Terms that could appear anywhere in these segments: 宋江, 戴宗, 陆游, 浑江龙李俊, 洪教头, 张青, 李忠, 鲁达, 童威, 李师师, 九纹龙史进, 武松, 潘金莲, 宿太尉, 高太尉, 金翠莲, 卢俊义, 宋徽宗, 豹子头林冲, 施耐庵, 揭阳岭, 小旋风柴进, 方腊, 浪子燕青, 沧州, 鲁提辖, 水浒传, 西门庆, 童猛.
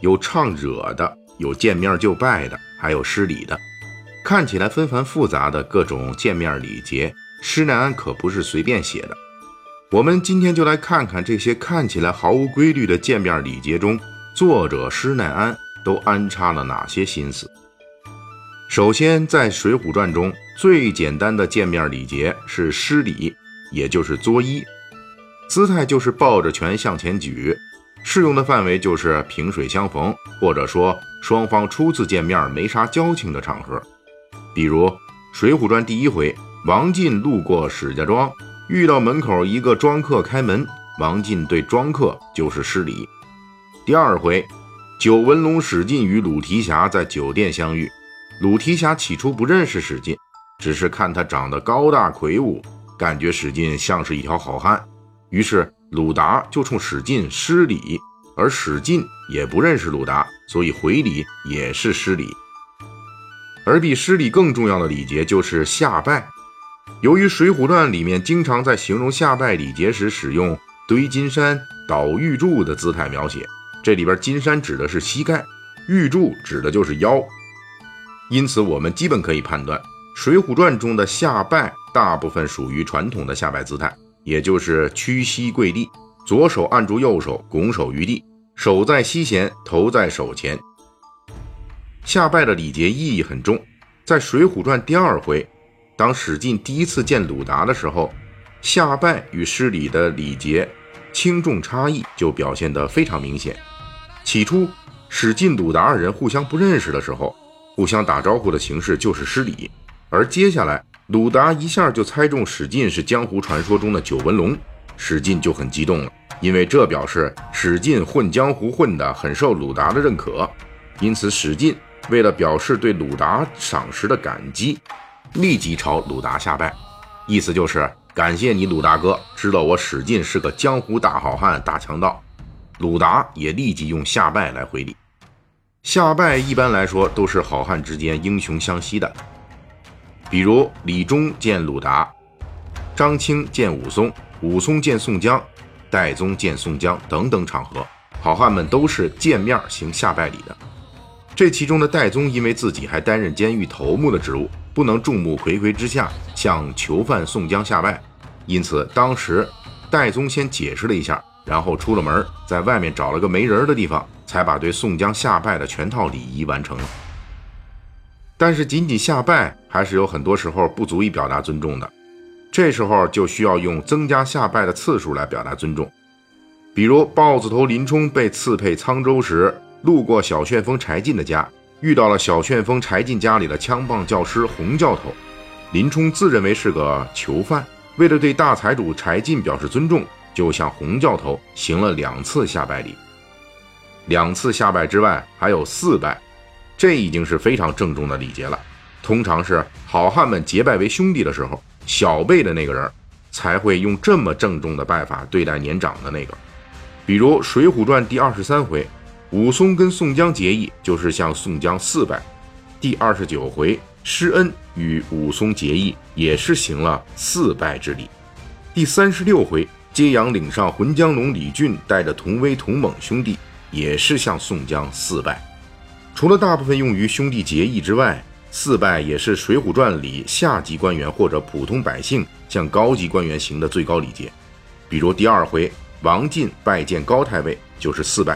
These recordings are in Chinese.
有唱惹的，有见面就拜的，还有施礼的，看起来纷繁复杂的各种见面礼节，施耐庵可不是随便写的。我们今天就来看看这些看起来毫无规律的见面礼节中，作者施耐庵都安插了哪些心思。首先，在水浒传中最简单的见面礼节是施礼，也就是作揖，姿态就是抱着拳向前举，适用的范围就是萍水相逢，或者说双方初次见面没啥交情的场合。比如水浒传第一回，王进路过史家庄，遇到门口一个庄客开门，王进对庄客就是施礼。第二回，九纹龙史进与鲁提辖在酒店相遇，鲁提辖起初不认识史进，只是看他长得高大魁梧，感觉史进像是一条好汉，于是鲁达就冲史进施礼，而史进也不认识鲁达，所以回礼也是施礼。而比施礼更重要的礼节就是下拜。由于水浒传里面经常在形容下拜礼节时使用堆金山倒玉柱的姿态描写，这里边金山指的是膝盖，玉柱指的就是腰，因此我们基本可以判断，水浒传中的下拜大部分属于传统的下拜姿态，也就是屈膝跪地，左手按住右手，拱手于地，手在膝前，头在手前。下拜的礼节意义很重。在水浒传第二回，当史进第一次见鲁达的时候，下拜与施礼的礼节轻重差异就表现得非常明显。起初史进鲁达二人互相不认识的时候，互相打招呼的形式就是施礼，而接下来鲁达一下就猜中史进是江湖传说中的九纹龙，史进就很激动了，因为这表示史进混江湖混得很受鲁达的认可，因此史进为了表示对鲁达赏识的感激，立即朝鲁达下拜，意思就是感谢你鲁大哥，知道我史进是个江湖大好汉大强盗。鲁达也立即用下拜来回礼。下拜一般来说都是好汉之间英雄相惜的，比如李忠见鲁达，张青见武松，武松见宋江，戴宗见宋江等等场合，好汉们都是见面行下拜礼的。这其中的戴宗因为自己还担任监狱头目的职务，不能众目睽睽之下向囚犯宋江下拜，因此当时戴宗先解释了一下，然后出了门，在外面找了个没人的地方，才把对宋江下拜的全套礼仪完成了。但是仅仅下拜还是有很多时候不足以表达尊重的，这时候就需要用增加下拜的次数来表达尊重。比如豹子头林冲被刺配沧州时，路过小旋风柴进的家，遇到了小旋风柴进家里的枪棒教师洪教头，林冲自认为是个囚犯，为了对大财主柴进表示尊重，就向洪教头行了2次下拜礼。2次下拜之外还有4拜，这已经是非常郑重的礼节了，通常是好汉们结拜为兄弟的时候，小辈的那个人才会用这么郑重的拜法对待年长的那个。比如水浒传第23回，武松跟宋江结义，就是向宋江4拜；第29回施恩与武松结义，也是行了4拜之礼；第36回揭阳岭上浑江龙李俊带着童威童猛兄弟，也是向宋江4拜。除了大部分用于兄弟结义之外，4拜也是水浒传里下级官员或者普通百姓向高级官员行的最高礼节。比如第2回王进拜见高太尉就是4拜；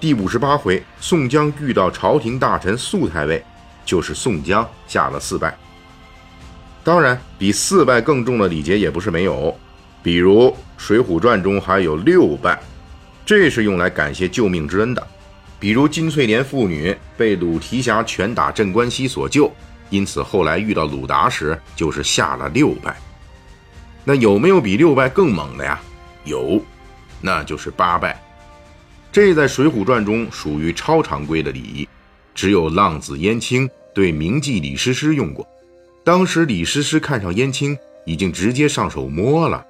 第58回宋江遇到朝廷大臣宿太尉，就是宋江下了4拜。当然比4拜更重的礼节也不是没有，比如水浒传中还有6拜，这是用来感谢救命之恩的。比如金翠莲妇女被鲁提辖拳打镇关西所救，因此后来遇到鲁达时就是下了6拜。那有没有比6拜更猛的呀？有，那就是8拜。这在《水浒传》中属于超常规的礼仪，只有浪子燕青对名妓李师师用过。当时李师师看上燕青，已经直接上手摸了。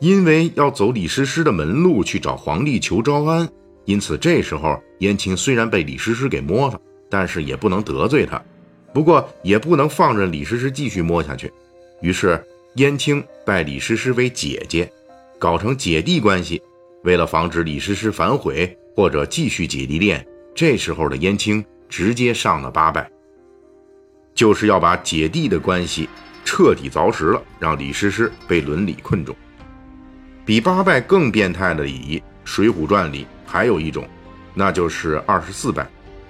因为要走李师师的门路去找皇帝求招安，因此这时候燕青虽然被李师师给摸了，但是也不能得罪他，不过也不能放任李师师继续摸下去。于是燕青拜李师师为姐姐，搞成姐弟关系。为了防止李师师反悔或者继续姐弟恋，这时候的燕青直接上了八拜，就是要把姐弟的关系彻底凿实了，让李师师被伦理困住。比八拜更变态的礼仪，《水浒传》里还有一种，那就是24拜。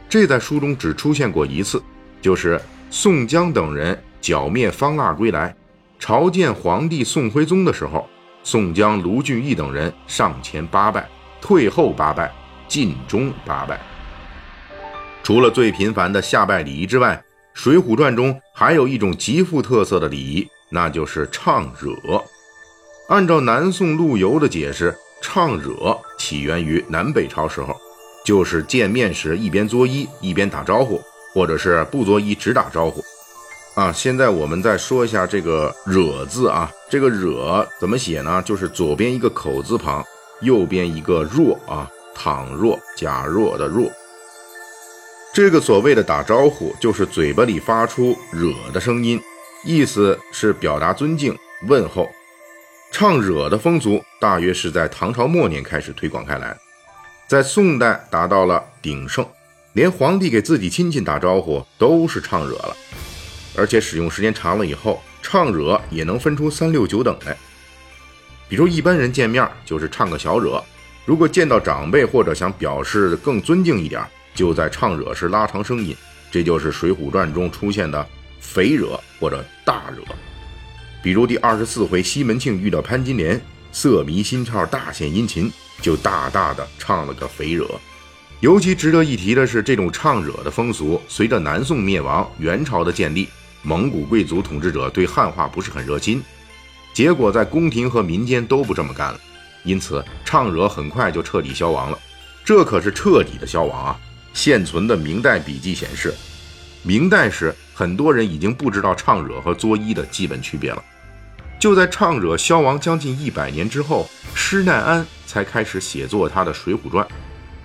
这在书中只出现过一次，就是宋江等人剿灭方腊归来，朝见皇帝宋徽宗的时候，宋江、卢俊义等人上前8拜，退后8拜，尽忠8拜。除了最频繁的下拜礼仪之外，《水浒传》中还有一种极富特色的礼仪，那就是唱惹。按照南宋陆游的解释，唱惹起源于南北朝时候，就是见面时一边作揖一边打招呼，或者是不作揖只打招呼。现在我们再说一下这个惹字啊，这个惹怎么写呢？就是左边一个口字旁，右边一个若啊，倘若假若的若。这个所谓的打招呼，就是嘴巴里发出惹的声音，意思是表达尊敬问候。唱惹的风俗大约是在唐朝末年开始推广开来，在宋代达到了鼎盛，连皇帝给自己亲戚打招呼都是唱惹了。而且使用时间长了以后，唱惹也能分出3、6、9等来。比如一般人见面就是唱个小惹，如果见到长辈或者想表示更尊敬一点，就在唱惹时拉长声音，这就是《水浒传》中出现的肥惹或者大惹。比如第24回西门庆遇到潘金莲，色迷心窍大献殷勤，就大大的唱了个肥惹。尤其值得一提的是，这种唱惹的风俗随着南宋灭亡、元朝的建立，蒙古贵族统治者对汉化不是很热心，结果在宫廷和民间都不这么干了，因此唱惹很快就彻底消亡了。这可是彻底的消亡啊！现存的明代笔记显示，明代时很多人已经不知道唱惹和作揖的基本区别了。就在唱惹消亡将近100年之后，施耐庵才开始写作他的《水浒传》。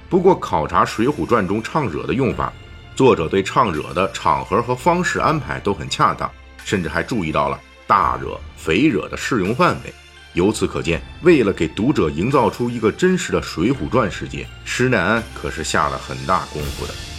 不过考察《水浒传》中唱惹的用法，作者对唱惹的场合和方式安排都很恰当，甚至还注意到了大惹、肥惹的适用范围。由此可见，为了给读者营造出一个真实的《水浒传》世界，施耐庵可是下了很大功夫的。